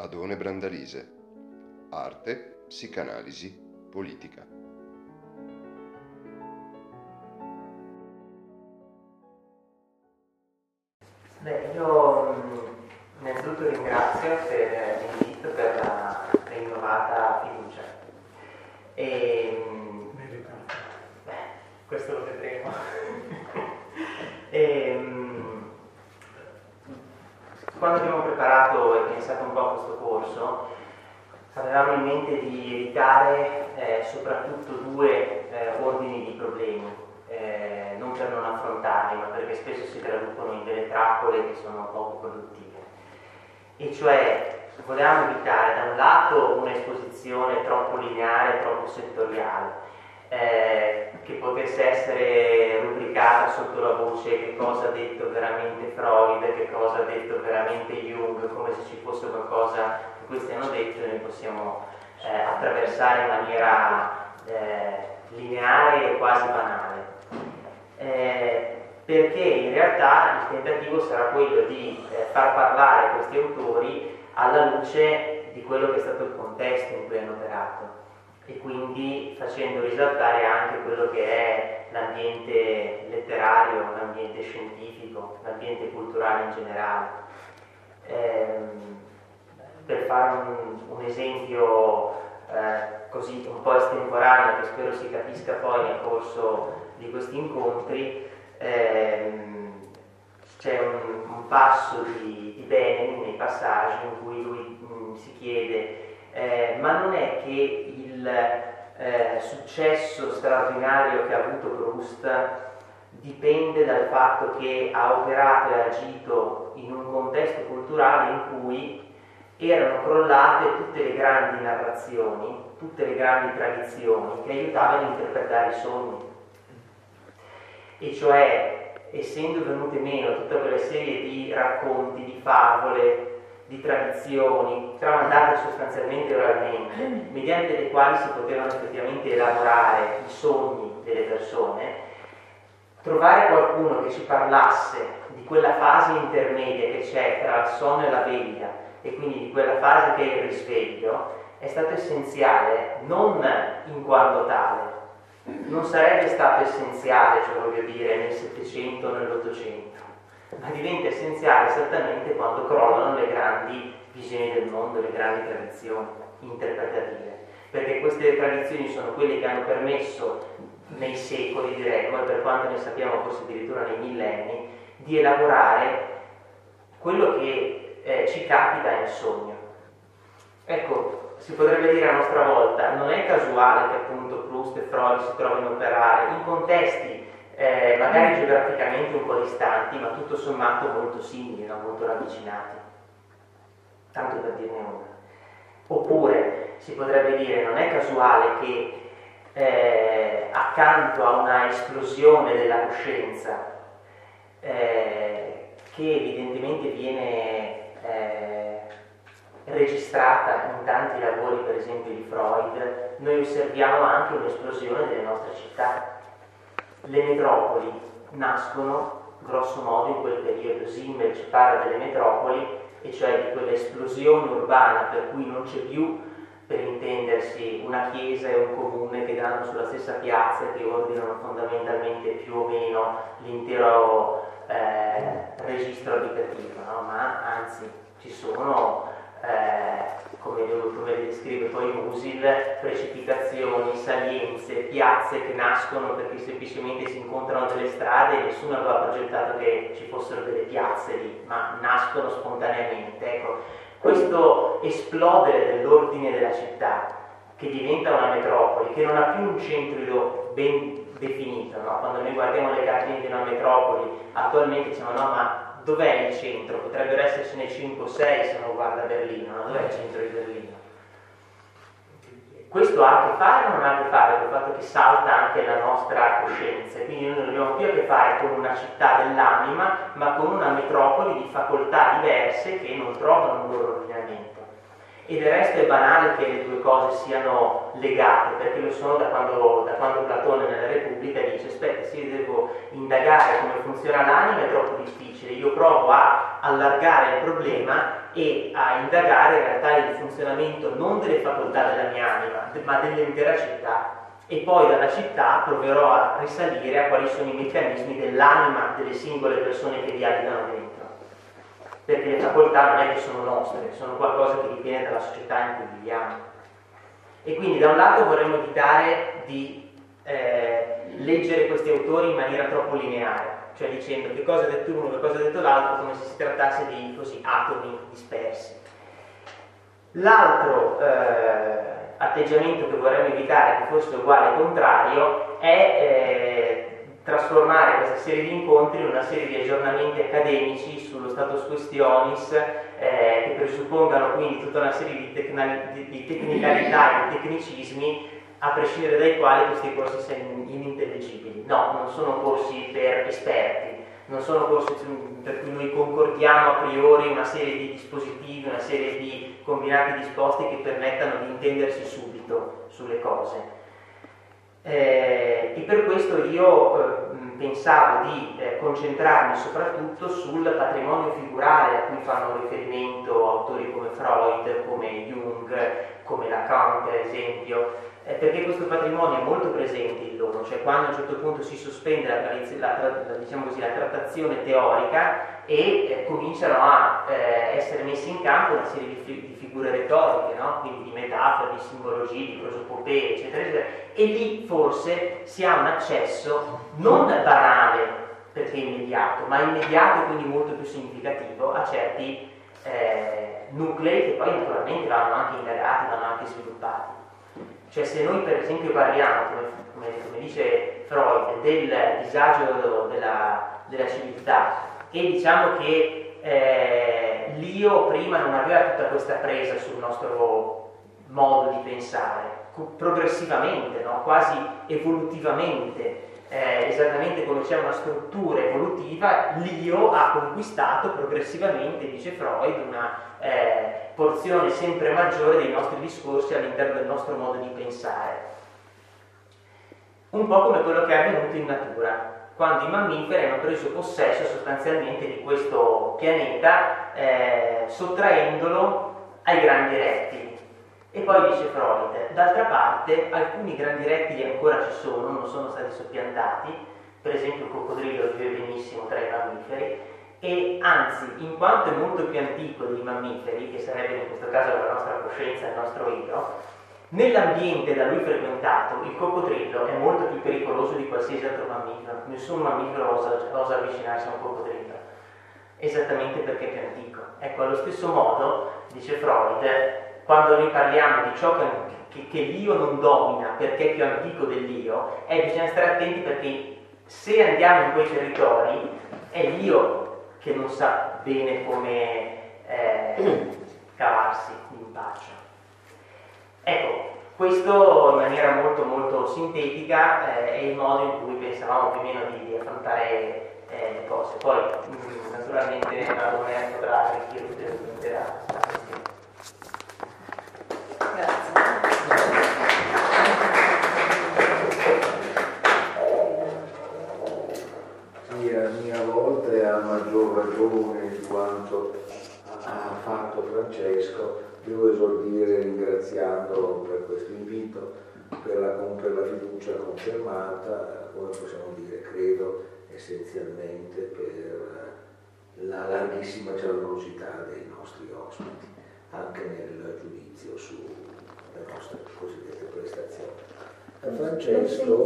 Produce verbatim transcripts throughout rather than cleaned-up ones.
Adone Brandalise. Arte, psicanalisi, politica. Beh, io innanzitutto ringrazio per l'invito, per la rinnovata fiducia. E, beh, questo lo vedremo. E, quando abbiamo preparato e pensato un po' a questo corso, avevamo in mente di evitare eh, soprattutto due eh, ordini di problemi, eh, non per non affrontarli, ma perché spesso si traducono in delle trappole che sono poco produttive. E cioè, volevamo evitare da un lato un'esposizione troppo lineare, troppo settoriale, eh, che potesse essere rubricata sotto la voce che cosa ha detto veramente Freud, che cosa ha detto veramente Jung, come se ci fosse qualcosa che questi hanno detto e noi possiamo eh, attraversare in maniera eh, lineare e quasi banale, eh, perché in realtà il tentativo sarà quello di eh, far parlare questi autori alla luce di quello che è stato il contesto in cui hanno operato, e quindi facendo risaltare anche quello che è l'ambiente letterario, l'ambiente scientifico, l'ambiente culturale in generale. Ehm, per fare un, un esempio eh, così un po' estemporaneo, che spero si capisca poi nel corso di questi incontri, ehm, c'è un, un passo di, di Benenni nei passaggi in cui lui mh, si chiede Eh, ma non è che il eh, successo straordinario che ha avuto Proust dipende dal fatto che ha operato e agito in un contesto culturale in cui erano crollate tutte le grandi narrazioni, tutte le grandi tradizioni che aiutavano a interpretare i sogni, e cioè essendo venute meno tutta quella serie di racconti, di favole, di tradizioni, tramandate sostanzialmente oralmente, mediante le quali si potevano effettivamente elaborare i sogni delle persone, trovare qualcuno che ci parlasse di quella fase intermedia che c'è tra il sonno e la veglia, e quindi di quella fase che è il risveglio, è stato essenziale, non in quanto tale. Non sarebbe stato essenziale, cioè voglio dire, nel Settecento o nell'Ottocento, ma diventa essenziale esattamente quando crollano le grandi visioni del mondo, le grandi tradizioni interpretative, perché queste tradizioni sono quelle che hanno permesso nei secoli, diremmo, e per quanto ne sappiamo forse addirittura nei millenni, di elaborare quello che eh, ci capita nel sogno. Ecco, si potrebbe dire a nostra volta, non è casuale che appunto Proust e Freud si trovino a operare in contesti Eh, magari geograficamente un po' distanti, ma tutto sommato molto simili, no? Molto ravvicinati, tanto per dirne una. Oppure si potrebbe dire, non è casuale che eh, accanto a una esplosione della coscienza, eh, che evidentemente viene eh, registrata in tanti lavori, per esempio di Freud, noi osserviamo anche un'esplosione delle nostre città. Le metropoli nascono grosso modo in quel periodo. Simmel ci parla delle metropoli, e cioè di quell'esplosione urbana per cui non c'è più, per intendersi, una chiesa e un comune che danno sulla stessa piazza e che ordinano fondamentalmente più o meno l'intero eh, registro abitativo, no? Ma anzi ci sono, eh, come, come le descrive poi Musil, precipitazioni, salienze, piazze che nascono perché semplicemente si incontrano delle strade e nessuno aveva progettato che ci fossero delle piazze lì, ma nascono spontaneamente. Ecco, questo esplodere dell'ordine della città, che diventa una metropoli, che non ha più un centro ben definito, no? Quando noi guardiamo le cartine di una metropoli, attualmente diciamo, no, ma dov'è il centro? Potrebbero essercene cinque o sei se non guarda Berlino, ma dov'è il centro di Berlino? Questo ha a che fare o non ha a che fare con il fatto che salta anche la nostra coscienza, quindi noi non abbiamo più a che fare con una città dell'anima, ma con una metropoli di facoltà diverse che non trovano un loro ordinamento. E del resto è banale che le due cose siano legate, perché lo sono da quando, da quando Platone nella Repubblica dice: aspetta, se io devo indagare come funziona l'anima è troppo difficile, io provo a allargare il problema e a indagare in realtà il funzionamento non delle facoltà della mia anima, ma dell'intera città, e poi dalla città proverò a risalire a quali sono i meccanismi dell'anima delle singole persone che vi abitano dentro. Perché le facoltà non è che sono nostre, sono qualcosa che dipende dalla società in cui viviamo. E quindi da un lato vorremmo evitare di eh, leggere questi autori in maniera troppo lineare, cioè dicendo che cosa ha detto uno, che cosa ha detto l'altro, come se si trattasse di così atomi dispersi. L'altro eh, atteggiamento che vorremmo evitare, che fosse uguale e contrario, è... Eh, trasformare questa serie di incontri in una serie di aggiornamenti accademici sullo status questionis eh, che presuppongano quindi tutta una serie di, tecna- di, di tecnicalità e di tecnicismi a prescindere dai quali questi corsi siano inintelligibili. No, non sono corsi per esperti, non sono corsi per cui noi concordiamo a priori una serie di dispositivi, una serie di combinati disposti che permettano di intendersi subito sulle cose. Eh, e per questo io eh, pensavo di eh, concentrarmi soprattutto sul patrimonio figurale a cui fanno riferimento autori come Freud, come Jung, come Lacan per esempio, eh, perché questo patrimonio è molto presente in loro, cioè quando a un certo punto si sospende la, la, la, diciamo così, la trattazione teorica e eh, cominciano a eh, essere messi in campo una serie di, di figure retoriche, no? Quindi di metafore, di simbologie, di prosopopee, eccetera, eccetera. E lì forse si ha un accesso non banale perché immediato, ma immediato e quindi molto più significativo a certi eh, nuclei che poi naturalmente vanno anche indagati, vanno anche sviluppati. Cioè se noi per esempio parliamo, come, come, come dice Freud, del disagio della, della civiltà e diciamo che eh, l'io prima non aveva tutta questa presa sul nostro modo di pensare, progressivamente, no? Quasi evolutivamente, eh, esattamente come c'è una struttura evolutiva, l'io ha conquistato progressivamente, dice Freud, una eh, porzione sempre maggiore dei nostri discorsi all'interno del nostro modo di pensare. Un po' come quello che è avvenuto in natura, quando i mammiferi hanno preso possesso sostanzialmente di questo pianeta eh, sottraendolo ai grandi rettili. E poi dice Freud, d'altra parte alcuni grandi rettili ancora ci sono, non sono stati soppiantati, per esempio il coccodrillo vive benissimo tra i mammiferi, e anzi, in quanto è molto più antico dei mammiferi, che sarebbe in questo caso la nostra coscienza, il nostro io, nell'ambiente da lui frequentato il coccodrillo è molto più pericoloso di qualsiasi altro mammifero, nessun mammifero osa, osa avvicinarsi a un coccodrillo, esattamente perché è più antico. Ecco, allo stesso modo, dice Freud, quando noi parliamo di ciò che, che, che l'io non domina perché è più antico dell'io, eh, bisogna stare attenti perché se andiamo in quei territori è l'io che non sa bene come eh, cavarsi l'impaccio. Ecco, questo in maniera molto molto sintetica eh, è il modo in cui pensavamo più o meno di, di affrontare eh, le cose. Poi naturalmente l'argomento potrà arricchire l'intera questione. Grazie. Sì, a mia volta e a maggior ragione di quanto ha fatto Francesco, devo esordire ringraziandolo per questo invito, per la, per la fiducia confermata, come possiamo dire, credo essenzialmente per la larghissima generosità dei nostri ospiti, anche nel giudizio sulle nostre cosiddette prestazioni. Francesco,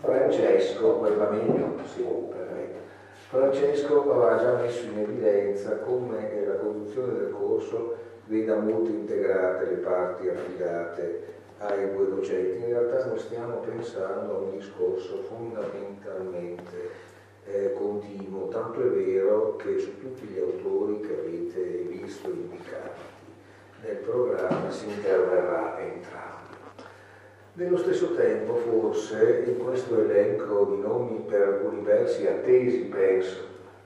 Francesco, quella meglio, sì, permette. Francesco aveva già messo in evidenza come la conduzione del corso veda molto integrate le parti affidate ai due docenti. In realtà noi stiamo pensando a un discorso fondamentalmente Eh, continuo, tanto è vero che su tutti gli autori che avete visto indicati nel programma si interverrà entrambi. Nello stesso tempo forse in questo elenco di nomi per alcuni versi attesi, penso,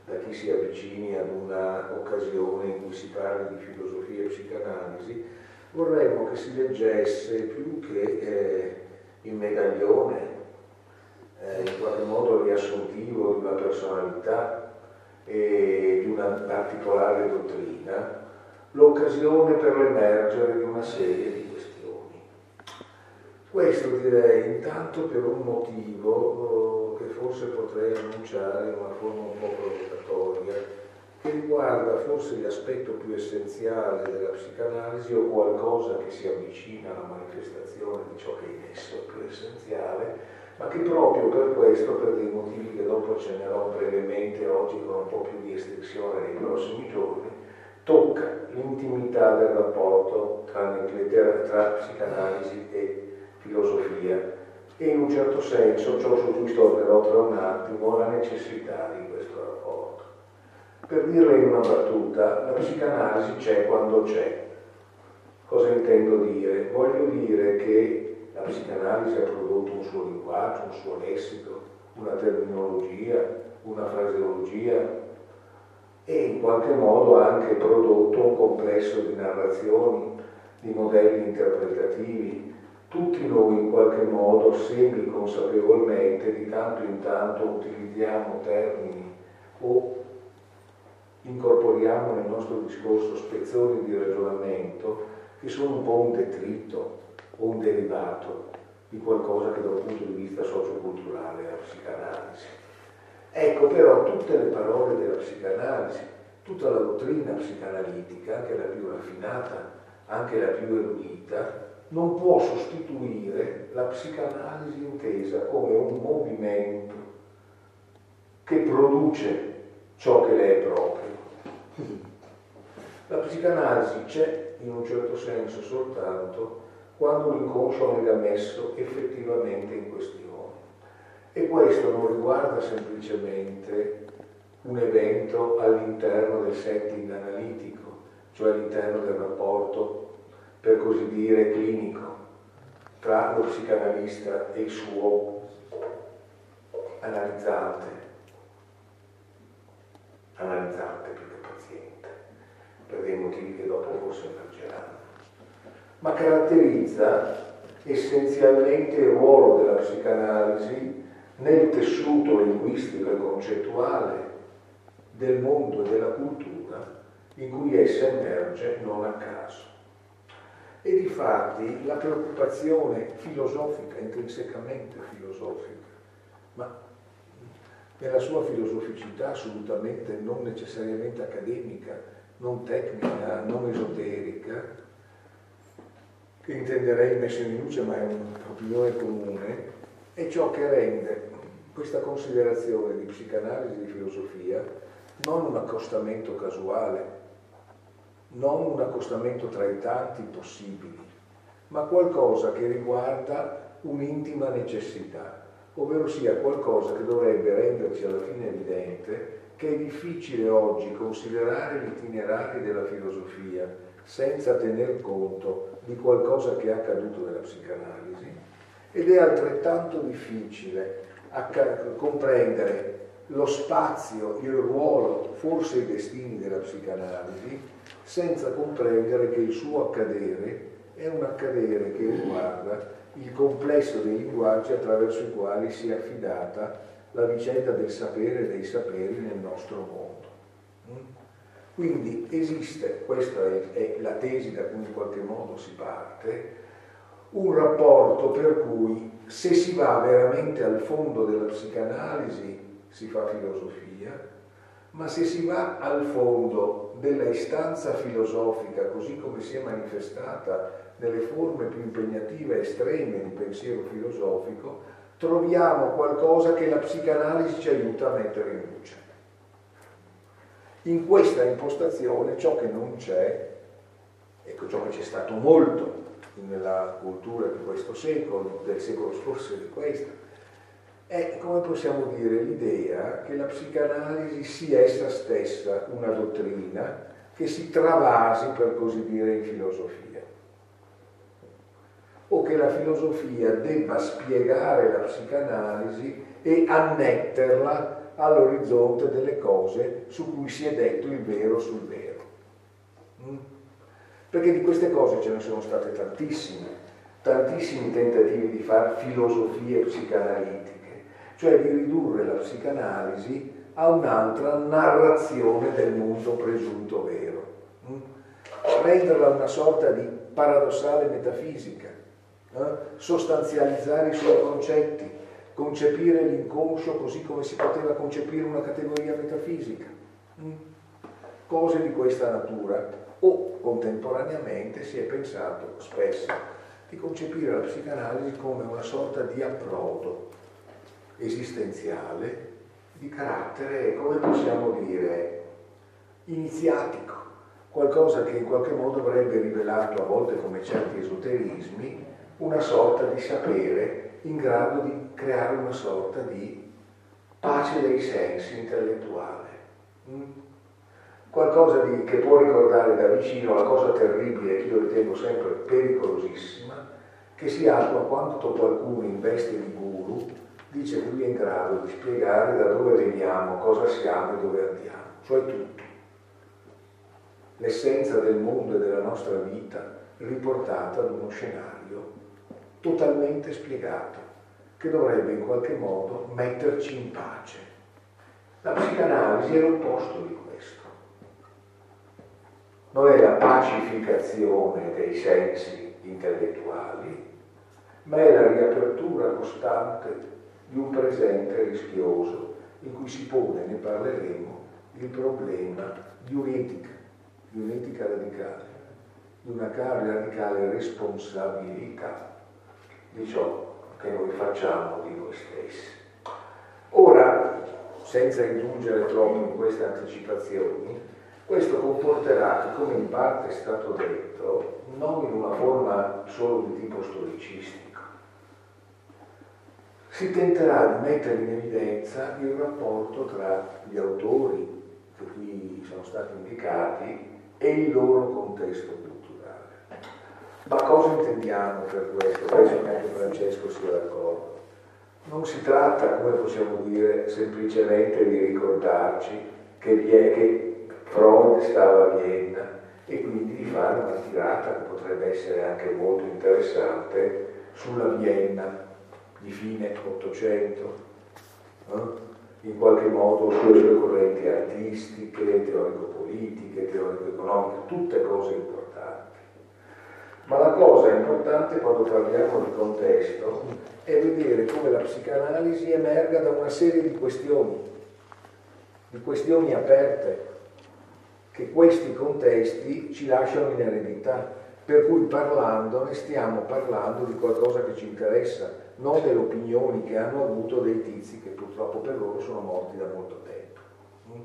da chi si avvicini ad una occasione in cui cui si parla di filosofia e psicanalisi, vorremmo che si leggesse più che eh, il medaglione, eh, in qualche modo riassuntivo di una personalità e di una particolare dottrina, l'occasione per l'emergere di una serie di questioni. Questo direi intanto per un motivo che forse potrei annunciare in una forma un po' provocatoria, che riguarda forse l'aspetto più essenziale della psicanalisi o qualcosa che si avvicina alla manifestazione di ciò che in esso è più essenziale, ma che proprio per questo, per dei motivi che dopo accennerò brevemente oggi con un po' più di estensione nei prossimi giorni, tocca l'intimità del rapporto tra, tra psicanalisi e filosofia e in un certo senso, ciò su cui tornerò tra un attimo, la necessità di questo rapporto. Per dirla in una battuta, la psicanalisi c'è quando c'è. Cosa intendo dire? Voglio dire che la psicanalisi ha prodotto un suo linguaggio, un suo lessico, una terminologia, una fraseologia e in qualche modo ha anche prodotto un complesso di narrazioni, di modelli interpretativi. Tutti noi in qualche modo, semi-consapevolmente, di tanto in tanto utilizziamo termini o incorporiamo nel nostro discorso spezzoni di ragionamento che sono un po' un detrito o un derivato di qualcosa che da un punto di vista socioculturale è la psicanalisi. Ecco però tutte le parole della psicanalisi, tutta la dottrina psicanalitica, anche la più raffinata, anche la più erudita, non può sostituire la psicanalisi intesa come un movimento che produce ciò che le è proprio. La psicanalisi c'è in un certo senso soltanto quando l'inconscio venga messo effettivamente in questione. E questo non riguarda semplicemente un evento all'interno del setting analitico, cioè all'interno del rapporto, per così dire, clinico tra lo psicanalista e il suo analizzante. analizzante più che paziente, per dei motivi che dopo forse emergeranno, ma caratterizza essenzialmente il ruolo della psicanalisi nel tessuto linguistico e concettuale del mondo e della cultura in cui essa emerge non a caso. E difatti la preoccupazione filosofica, intrinsecamente filosofica, ma nella sua filosoficità assolutamente non necessariamente accademica, non tecnica, non esoterica, che intenderei messa in luce ma è un'opinione comune, è ciò che rende questa considerazione di psicanalisi e di filosofia non un accostamento casuale, non un accostamento tra i tanti possibili, ma qualcosa che riguarda un'intima necessità, ovvero sia qualcosa che dovrebbe renderci alla fine evidente che è difficile oggi considerare l'itinerario della filosofia senza tener conto di qualcosa che è accaduto nella psicanalisi ed è altrettanto difficile comprendere lo spazio, il ruolo, forse i destini della psicanalisi senza comprendere che il suo accadere è un accadere che riguarda il complesso dei linguaggi attraverso i quali si è affidata la vicenda del sapere e dei saperi nel nostro mondo. Quindi esiste, questa è la tesi da cui in qualche modo si parte, un rapporto per cui se si va veramente al fondo della psicanalisi si fa filosofia, ma se si va al fondo della istanza filosofica, così come si è manifestata nelle forme più impegnative e estreme di pensiero filosofico, troviamo qualcosa che la psicanalisi ci aiuta a mettere in luce. In questa impostazione ciò che non c'è, ecco ciò che c'è stato molto nella cultura di questo secolo, del secolo scorso e di questo, è, come possiamo dire, l'idea che la psicanalisi sia essa stessa una dottrina che si travasi, per così dire, in filosofia, o che la filosofia debba spiegare la psicanalisi e annetterla all'orizzonte delle cose su cui si è detto il vero sul vero. Perché di queste cose ce ne sono state tantissime, tantissimi tentativi di fare filosofie psicanalitiche, cioè di ridurre la psicanalisi a un'altra narrazione del mondo presunto vero, renderla una sorta di paradossale metafisica, eh? sostanzializzare i suoi concetti, concepire l'inconscio così come si poteva concepire una categoria metafisica, mm? cose di questa natura. O contemporaneamente si è pensato spesso di concepire la psicanalisi come una sorta di approdo esistenziale di carattere, come possiamo dire, iniziatico, qualcosa che in qualche modo avrebbe rivelato, a volte come certi esoterismi, una sorta di sapere in grado di creare una sorta di pace dei sensi intellettuale, qualcosa di, che può ricordare da vicino la cosa terribile che io ritengo sempre pericolosissima, che si attua quando qualcuno in veste di guru dice che lui è in grado di spiegare da dove veniamo, cosa siamo e dove andiamo, cioè tutto. L'essenza del mondo e della nostra vita riportata ad uno scenario totalmente spiegato, che dovrebbe in qualche modo metterci in pace. La psicanalisi è l'opposto di questo. Non è la pacificazione dei sensi intellettuali, ma è la riapertura costante di un presente rischioso, in cui si pone, ne parleremo, il problema di un'etica, di un'etica radicale, di una radicale responsabilità di ciò che noi facciamo di noi stessi. Ora, senza indulgere troppo in queste anticipazioni, questo comporterà, come in parte è stato detto, non in una forma solo di tipo storicistico. Si tenterà di mettere in evidenza il rapporto tra gli autori che qui sono stati indicati e il loro contesto culturale. Ma cosa intendiamo per questo? Penso che anche Francesco sia d'accordo. Non si tratta, come possiamo dire, semplicemente di ricordarci che, vi è, che Freud stava a Vienna e quindi di fare una tirata che potrebbe essere anche molto interessante sulla Vienna di fine Ottocento, eh? in qualche modo sulle sue correnti artistiche, teorico-politiche, teorico-economiche, tutte cose importanti. Ma la cosa importante quando parliamo di contesto è vedere come la psicanalisi emerga da una serie di questioni, di questioni aperte, che questi contesti ci lasciano in eredità, per cui parlandone stiamo parlando di qualcosa che ci interessa, non delle opinioni che hanno avuto dei tizi che purtroppo per loro sono morti da molto tempo.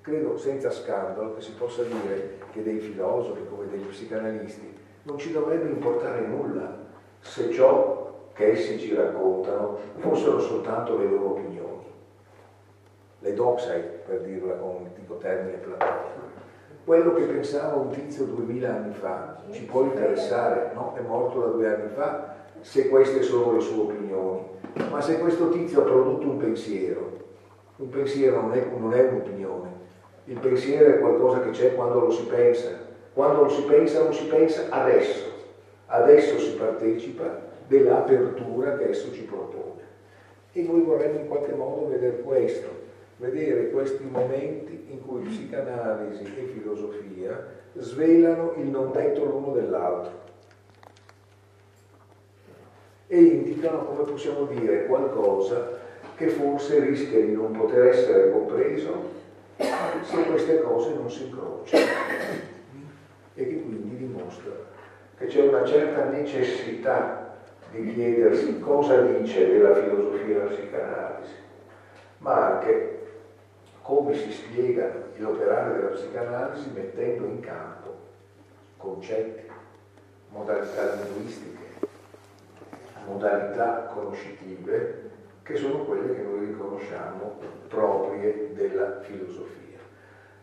Credo senza scandalo che si possa dire che dei filosofi come degli psicanalisti non ci dovrebbe importare nulla se ciò che essi ci raccontano fossero soltanto le loro opinioni, le doxai, per dirla con un antico termine platonico. Quello che pensava un tizio duemila anni fa ci può interessare, no? È morto da due anni fa, se queste sono le sue opinioni, ma se questo tizio ha prodotto un pensiero, un pensiero non è, non è un'opinione, il pensiero è qualcosa che c'è quando lo si pensa, quando lo si pensa non si pensa adesso, adesso si partecipa dell'apertura che esso ci propone. E noi vorremmo in qualche modo vedere questo, vedere questi momenti in cui psicanalisi e filosofia svelano il non detto l'uno dell'altro e indicano, come possiamo dire, qualcosa che forse rischia di non poter essere compreso se queste cose non si incrociano, e che quindi dimostra che c'è una certa necessità di chiedersi cosa dice della filosofia la psicanalisi, ma anche come si spiega l'operare della psicanalisi mettendo in campo concetti, modalità linguistiche, modalità conoscitive che sono quelle che noi riconosciamo proprie della filosofia.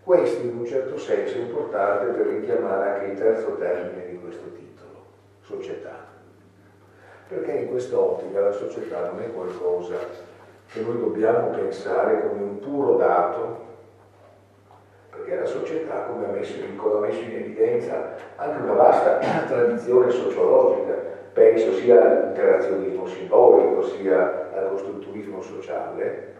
Questo in un certo senso è importante per richiamare anche il terzo termine di questo titolo, società, perché in quest'ottica la società non è qualcosa che noi dobbiamo pensare come un puro dato, perché la società, come ha messo, come ha messo in evidenza anche una vasta tradizione sociologica, penso sia all'internazionismo simbolico, sia al costruttivismo sociale,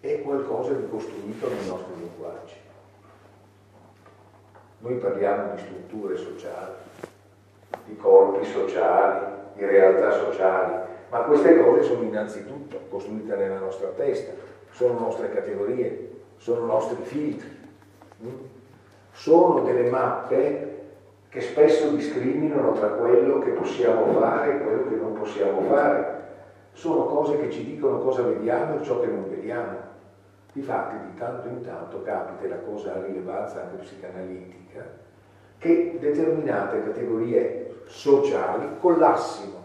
è qualcosa di costruito nei nostri linguaggi. Noi parliamo di strutture sociali, di corpi sociali, di realtà sociali, ma queste cose sono innanzitutto costruite nella nostra testa, sono nostre categorie, sono nostri filtri, sono delle mappe che spesso discriminano tra quello che possiamo fare e quello che non possiamo fare. Sono cose che ci dicono cosa vediamo e ciò che non vediamo. Difatti, di tanto in tanto capita la cosa a rilevanza anche psicanalitica, che determinate categorie sociali collassino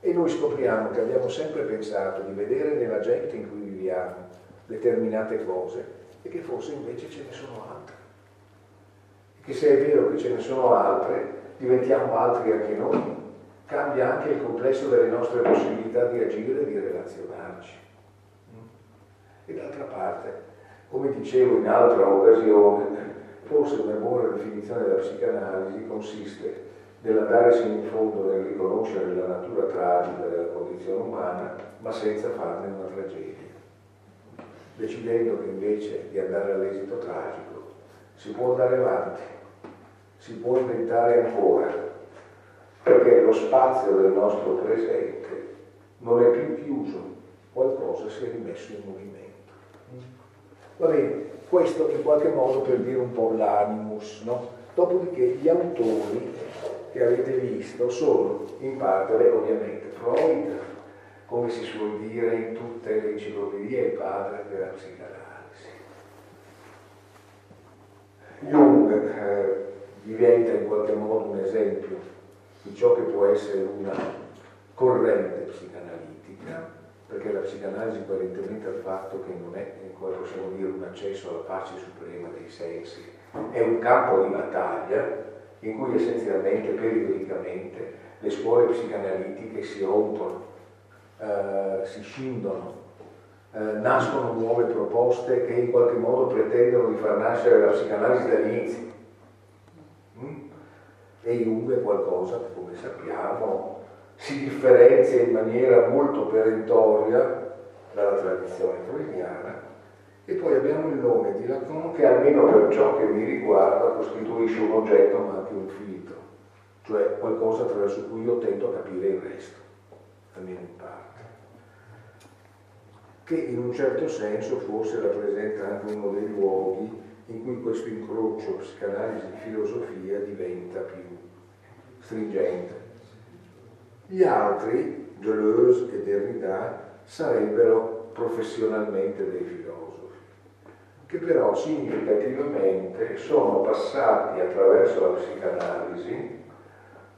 e noi scopriamo che abbiamo sempre pensato di vedere nella gente in cui viviamo determinate cose e che forse invece ce ne sono altre. E che se è vero che ce ne sono altre, diventiamo altri anche noi. Cambia anche il complesso delle nostre possibilità di agire e di relazionarci. E d'altra parte, come dicevo in altra occasione, forse una buona definizione della psicanalisi consiste nell'andare sino in fondo nel riconoscere la natura tragica della condizione umana, ma senza farne una tragedia. Decidendo che invece di andare all'esito tragico si può andare avanti, si può inventare ancora, perché lo spazio del nostro presente non è più chiuso, qualcosa si è rimesso in movimento. Va bene, questo in qualche modo per dire un po' l'animus, no? Dopodiché gli autori che avete visto sono in parte, ovviamente, Freud, come si suol dire in tutte le enciclopedie, il padre della psicanalisi. Jung eh, diventa in qualche modo un esempio di ciò che può essere una corrente psicanalitica, perché la psicanalisi apparentemente al fatto che non è, come possiamo dire, un accesso alla pace suprema dei sensi, è un campo di battaglia in cui essenzialmente, periodicamente, le scuole psicanalitiche si rompono, eh, si scindono, eh, nascono nuove proposte che in qualche modo pretendono di far nascere la psicanalisi dall'inizio. Mm? E Jung è qualcosa che, come sappiamo, si differenzia in maniera molto perentoria dalla tradizione freudiana, e poi abbiamo il nome di Lacan che, almeno per ciò che mi riguarda, costituisce un oggetto ma anche un filtro, cioè qualcosa attraverso cui io tento a capire il resto, almeno in parte, che in un certo senso forse rappresenta anche uno dei luoghi in cui questo incrocio psicanalisi-filosofia diventa più stringente. Gli altri, Deleuze e Derrida, sarebbero professionalmente dei filosofi, che però significativamente sono passati attraverso la psicanalisi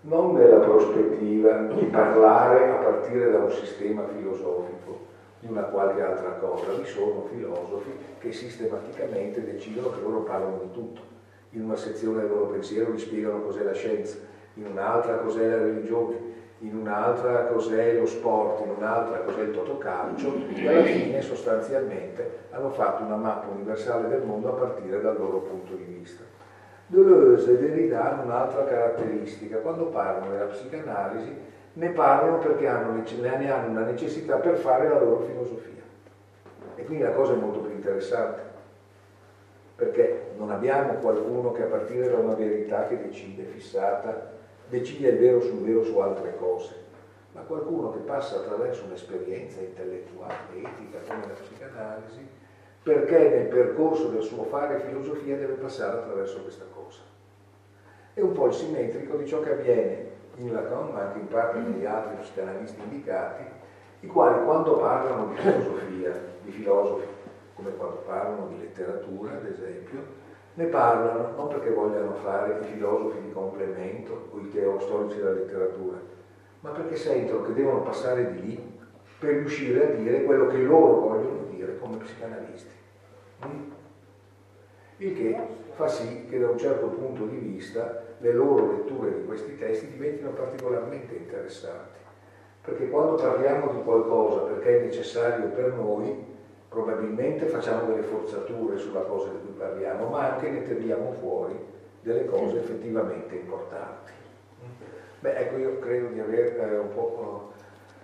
non nella prospettiva di parlare a partire da un sistema filosofico, di una qualche altra cosa. Vi sono filosofi che sistematicamente decidono che loro parlano di tutto. In una sezione del loro pensiero vi spiegano cos'è la scienza, in un'altra cos'è la religione, in un'altra cos'è lo sport, in un'altra cos'è il totocalcio, e alla fine sostanzialmente hanno fatto una mappa universale del mondo a partire dal loro punto di vista. Deleuze e Derrida hanno un'altra caratteristica: quando parlano della psicanalisi ne parlano perché hanno, ne hanno una necessità per fare la loro filosofia, e quindi la cosa è molto più interessante, perché non abbiamo qualcuno che a partire da una verità che decide fissata decide il vero sul vero su altre cose, ma qualcuno che passa attraverso un'esperienza intellettuale, etica, come la psicanalisi, perché nel percorso del suo fare filosofia deve passare attraverso questa cosa. È un po' il simmetrico di ciò che avviene in Lacan, ma anche in parte negli altri psicanalisti indicati, i quali quando parlano di filosofia, di filosofi, come quando parlano di letteratura, ad esempio, ne parlano non perché vogliano fare i filosofi di complemento o i teostorici della letteratura, ma perché sentono che devono passare di lì per riuscire a dire quello che loro vogliono dire come psicanalisti. Il che fa sì che da un certo punto di vista le loro letture di questi testi diventino particolarmente interessanti, perché quando parliamo di qualcosa perché è necessario per noi, probabilmente facciamo delle forzature sulla cosa di cui parliamo, ma anche ne tiriamo fuori delle cose effettivamente importanti. Beh, ecco, io credo di aver eh, un po'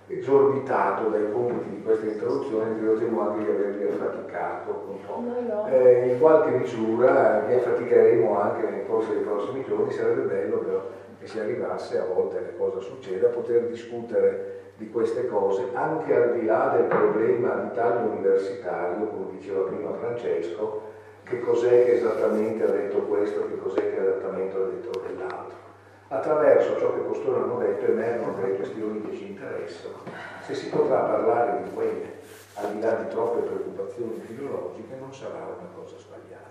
esorbitato dai compiti di questa introduzione, credo temo anche di avervi affaticato un po'. No, no. Eh, in qualche misura vi affaticheremo anche nel corso dei prossimi giorni, sarebbe bello però che si arrivasse, a volte che cosa succede, a poter discutere di queste cose, anche al di là del problema di taglio universitario, come diceva prima Francesco, che cos'è che esattamente ha detto questo, che cos'è che esattamente ha detto quell'altro. Attraverso ciò che costoro hanno detto emergono delle questioni che ci interessano, se si potrà parlare di quelle, al di là di troppe preoccupazioni filologiche, non sarà una cosa sbagliata.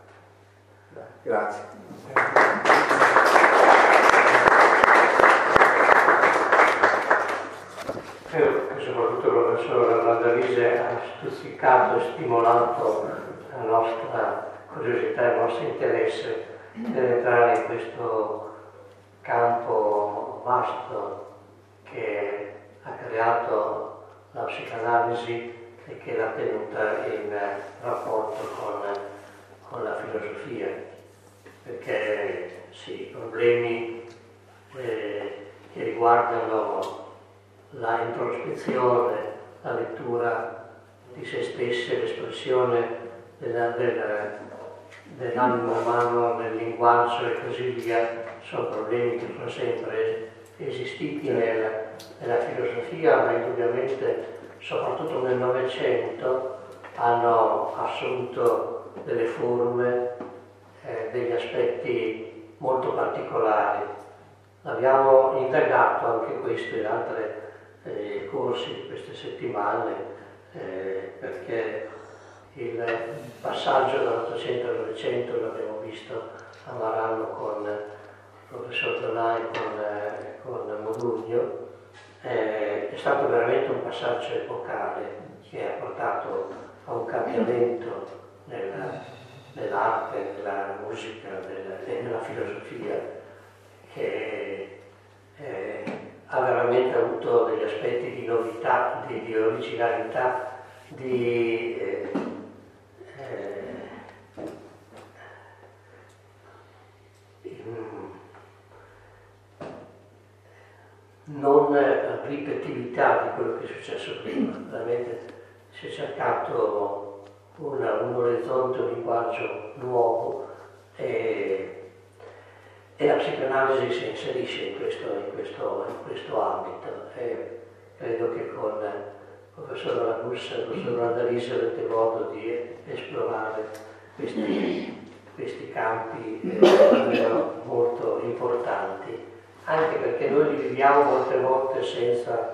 Grazie. Credo che soprattutto il professor Brandalise ha stuzzicato, stimolato la nostra curiosità e il nostro interesse per entrare in questo campo vasto che ha creato la psicanalisi e che l'ha tenuta in rapporto con, con la filosofia, perché sì, i problemi eh, che riguardano la introspezione, la lettura di se stesse, l'espressione della, della, dell'animo umano, del linguaggio e così via, sono problemi che sono sempre esistiti nella, nella filosofia, ma indubbiamente, soprattutto nel Novecento, hanno assunto delle forme, eh, degli aspetti molto particolari. Abbiamo indagato anche questo in altre Eh, corsi di queste settimane, eh, perché il passaggio dall'Ottocento al Novecento l'abbiamo visto a Marano con il professor Donai e con, con Modugno, eh, è stato veramente un passaggio epocale che ha portato a un cambiamento nella, nell'arte, nella musica, nella, nella filosofia, che eh, ha veramente avuto degli aspetti di novità, di, di originalità, di eh, eh, non ripetività di quello che è successo prima. Veramente si è cercato una, un orizzonte, un linguaggio nuovo, e E la psicanalisi si inserisce in questo, in questo, in questo ambito, e credo che con il professor Valagussa e il professor Brandalise avete modo di esplorare questi, questi campi eh, molto importanti, anche perché noi li viviamo molte volte senza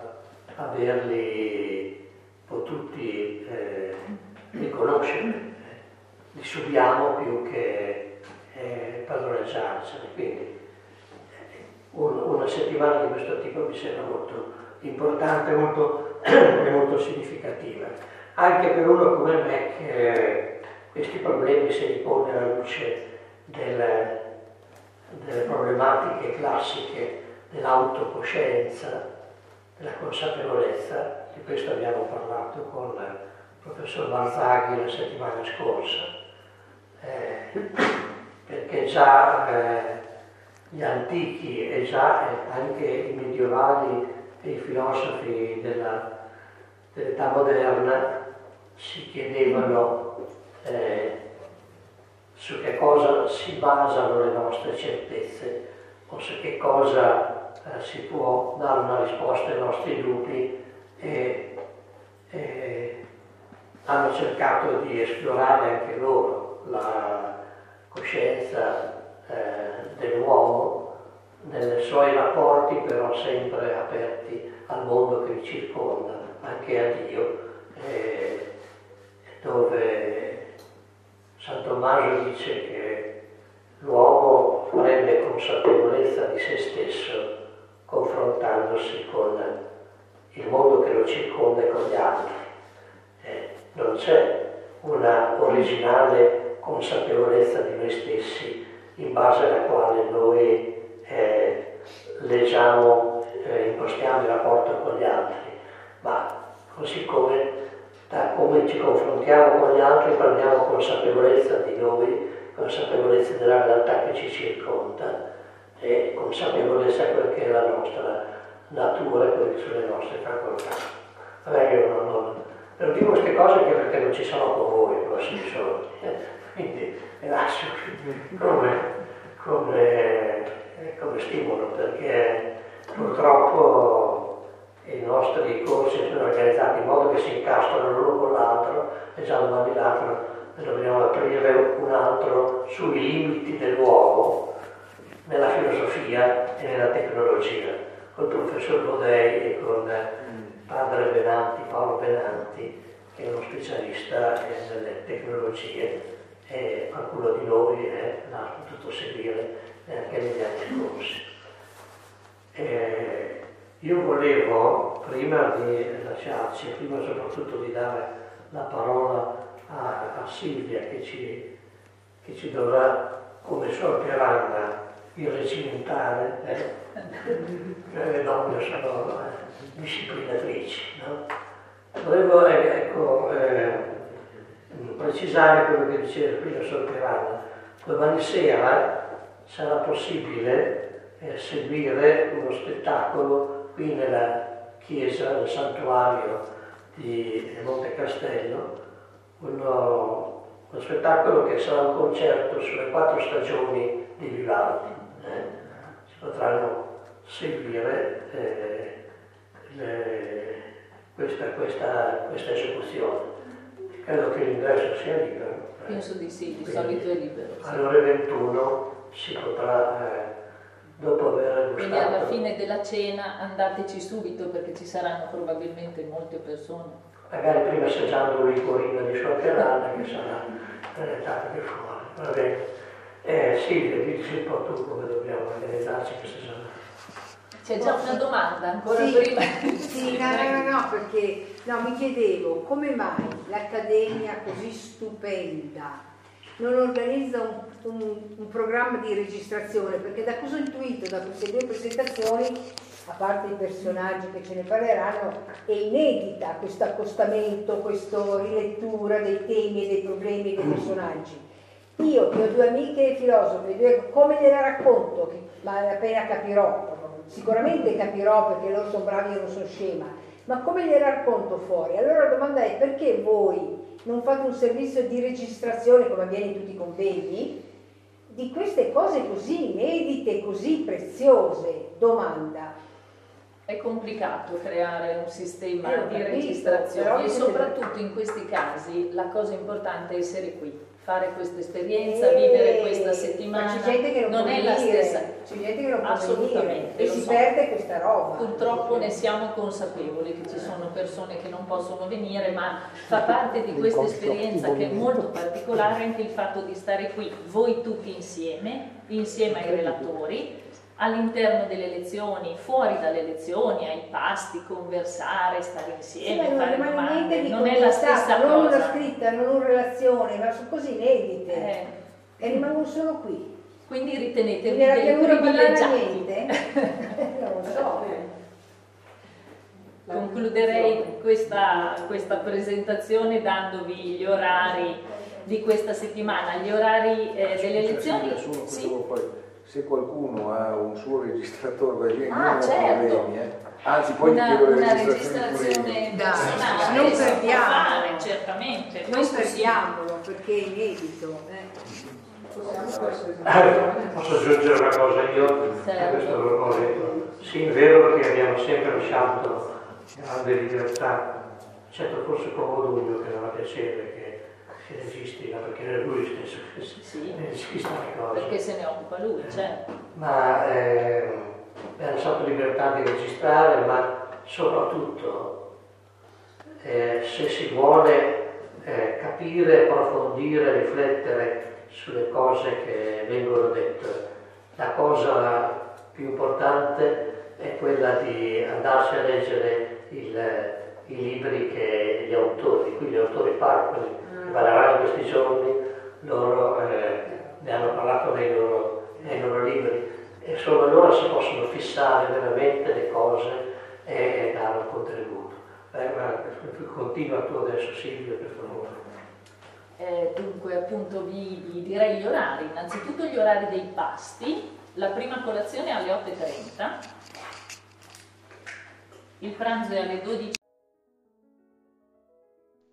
averli potuti eh, riconoscere, li subiamo più che Eh, padroneggiarsene. Quindi un, una settimana di questo tipo mi sembra molto importante e molto, molto significativa, anche per uno come me che eh, questi problemi si ripone alla luce del, delle problematiche classiche dell'autocoscienza, della consapevolezza. Di questo abbiamo parlato con il professor Barzaghi la settimana scorsa, eh, perché già eh, gli antichi e già eh, anche i medievali e i filosofi dell'età moderna si chiedevano eh, su che cosa si basano le nostre certezze, o su che cosa eh, si può dare una risposta ai nostri dubbi, e, e hanno cercato di esplorare anche loro la coscienza eh, dell'uomo nei suoi rapporti, però sempre aperti al mondo che ci circonda, anche a Dio, eh, dove San Tommaso dice che l'uomo prende consapevolezza di se stesso confrontandosi con il mondo che lo circonda e con gli altri. Eh, non c'è una originale consapevolezza di noi stessi in base alla quale noi eh, leggiamo, eh, impostiamo il rapporto con gli altri, ma così come da come ci confrontiamo con gli altri, prendiamo consapevolezza di noi, consapevolezza della realtà che ci circonda e consapevolezza di quella che è la nostra natura e quelle che sono le nostre facoltà. Vabbè, io non, non, non dico queste cose anche perché non ci sono con voi, ma ci sono, quindi le lascio come, come, come stimolo, perché purtroppo i nostri corsi sono organizzati in modo che si incastrano l'uno con l'altro e già domani l'altro dobbiamo aprire un altro sui limiti dell'uomo nella filosofia e nella tecnologia, col professor Bodei e con padre Benanti, Paolo Benanti, che è uno specialista nelle tecnologie e qualcuno di noi eh, l'ha potuto seguire anche negli anni scorsi. Eh, io volevo, prima di lasciarci, prima soprattutto di dare la parola a, a Silvia che ci, che ci dovrà come sorpresa il recitare, eh, le donne sono eh, disciplinatrici, no? Volevo eh, ecco, eh, precisare quello che diceva prima sorpresa. Domani sera sarà possibile eh, seguire uno spettacolo qui nella chiesa, nel santuario di Montecastello, uno, uno spettacolo che sarà un concerto sulle quattro stagioni di Vivaldi. Eh. Si potranno seguire eh, le, questa, questa, questa esecuzione. Credo che l'ingresso sia libero. Eh. Penso di sì, di Quindi, solito è libero. Sì. Alle ore ventuno si potrà, eh, dopo aver gustato... Quindi alla fine della cena andateci subito perché ci saranno probabilmente molte persone. Magari prima assaggiando un liquorino di sorterana che sarà eh, tanto più fuori. Va bene. Eh, Silvia, dici un po' tu come dobbiamo organizzarci questa giornata. C'è già una domanda ancora sì, prima? Sì, no, no, no, perché no, mi chiedevo come mai l'Accademia così stupenda non organizza un, un, un programma di registrazione, perché da cosa ho intuito, da queste due presentazioni, a parte i personaggi che ce ne parleranno, è inedita questo accostamento, questa rilettura dei temi e dei problemi dei personaggi. Io che ho due amiche filosofe, due, come gliela racconto? Ma appena capirò, sicuramente capirò perché loro sono bravi e io non sono scema, ma come gliela racconto fuori? Allora la domanda è: perché voi non fate un servizio di registrazione, come avviene in tutti i convegni, di queste cose così inedite, così preziose? Domanda. È complicato creare un sistema eh, di capito, registrazione e soprattutto in questi casi la cosa importante è essere qui, fare questa esperienza, e... vivere questa settimana. Ma c'è gente che non, non è la stessa, c'è gente che non può assolutamente venire. E si so. perde questa roba. Purtroppo ne siamo consapevoli che ci sono persone che non possono venire, ma fa parte di questa esperienza che è molto particolare anche il fatto di stare qui, voi tutti insieme, insieme ai relatori, all'interno delle lezioni, fuori dalle lezioni, ai pasti, conversare, stare insieme, sì, non fare domande, di non è la stessa non cosa. Non una scritta, non una relazione, ma sono così inedite eh. e rimangono solo qui. Quindi ritenetevi dei privilegiati. Non lo so. Concluderei questa, questa presentazione dandovi gli orari di questa settimana, gli orari eh, delle lezioni. Sì. Se qualcuno ha un suo registratore da ah, certo. problemi, eh. anzi poi una, gli chiedo una registrazione da personale, non perdiamo certamente, non perdiamolo perché è inedito. Eh. Posso aggiungere una cosa io? Certo. Sì, è vero che abbiamo sempre lasciato grande libertà, certo forse comodo che non ha piacere che che registra, perché era lui stesso che sì, registra le cose. Perché se ne occupa lui, certo. Ma eh, è lasciato libertà di registrare, ma soprattutto eh, se si vuole eh, capire, approfondire, riflettere sulle cose che vengono dette, la cosa più importante è quella di andarsi a leggere il, i libri che gli autori, di cui gli autori parlano. Parleranno questi giorni, loro eh, ne hanno parlato nei loro, nei loro libri e solo allora si possono fissare veramente le cose e, e dare un contributo. Eh, ma continua tu adesso, Silvia, per favore. Eh, dunque, appunto, vi, vi direi gli orari. Innanzitutto gli orari dei pasti. La prima colazione è alle otto e trenta, il pranzo è alle dodici.